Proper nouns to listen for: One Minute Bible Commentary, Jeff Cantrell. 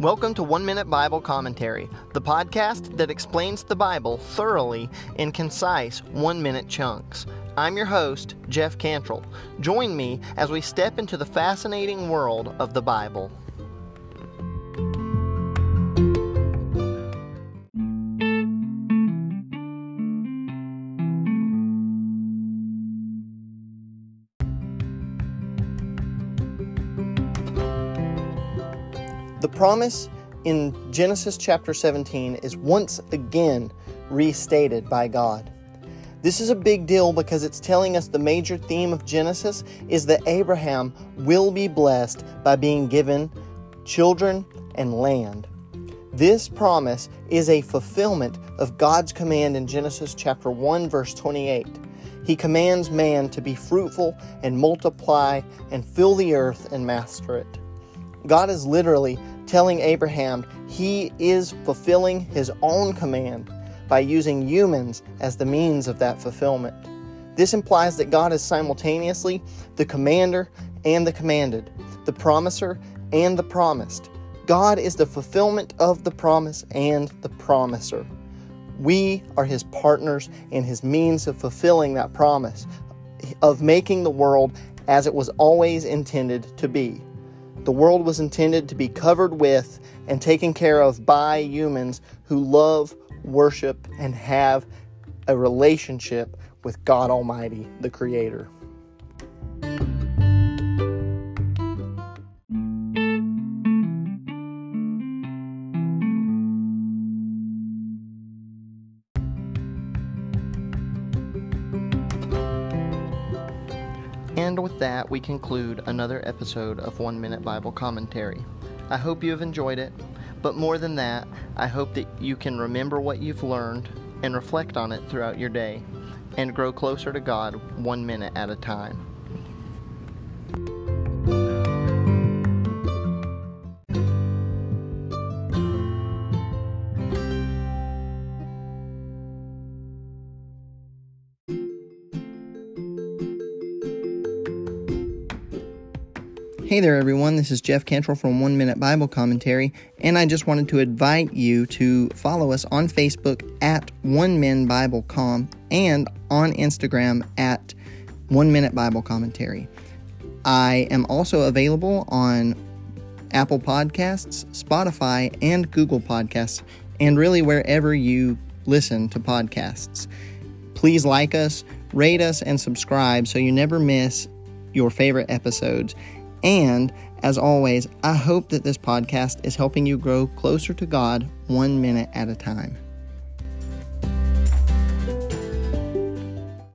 Welcome to One Minute Bible Commentary, the podcast that explains the Bible thoroughly in concise one-minute chunks. I'm your host, Jeff Cantrell. Join me as we step into the fascinating world of the Bible. The promise in Genesis chapter 17 is once again restated by God. This is a big deal because it's telling us the major theme of Genesis is that Abraham will be blessed by being given children and land. This promise is a fulfillment of God's command in Genesis chapter 1 verse 28. He commands man to be fruitful and multiply and fill the earth and master it. God is literally telling Abraham he is fulfilling his own command by using humans as the means of that fulfillment. This implies that God is simultaneously the commander and the commanded, the promiser and the promised. God is the fulfillment of the promise and the promiser. We are his partners and his means of fulfilling that promise, of making the world as it was always intended to be. The world was intended to be covered with and taken care of by humans who love, worship, and have a relationship with God Almighty, the Creator. And with that, we conclude another episode of One Minute Bible Commentary. I hope you have enjoyed it, but more than that, I hope that you can remember what you've learned and reflect on it throughout your day and grow closer to God 1 minute at a time. Hey there everyone, this is Jeff Cantrell from One Minute Bible Commentary, and I just wanted to invite you to follow us on Facebook at OneMinBibleCom and on Instagram at One Minute Bible Commentary. I am also available on Apple Podcasts, Spotify, and Google Podcasts, and really wherever you listen to podcasts. Please like us, rate us, and subscribe so you never miss your favorite episodes. And, as always, I hope that this podcast is helping you grow closer to God 1 minute at a time.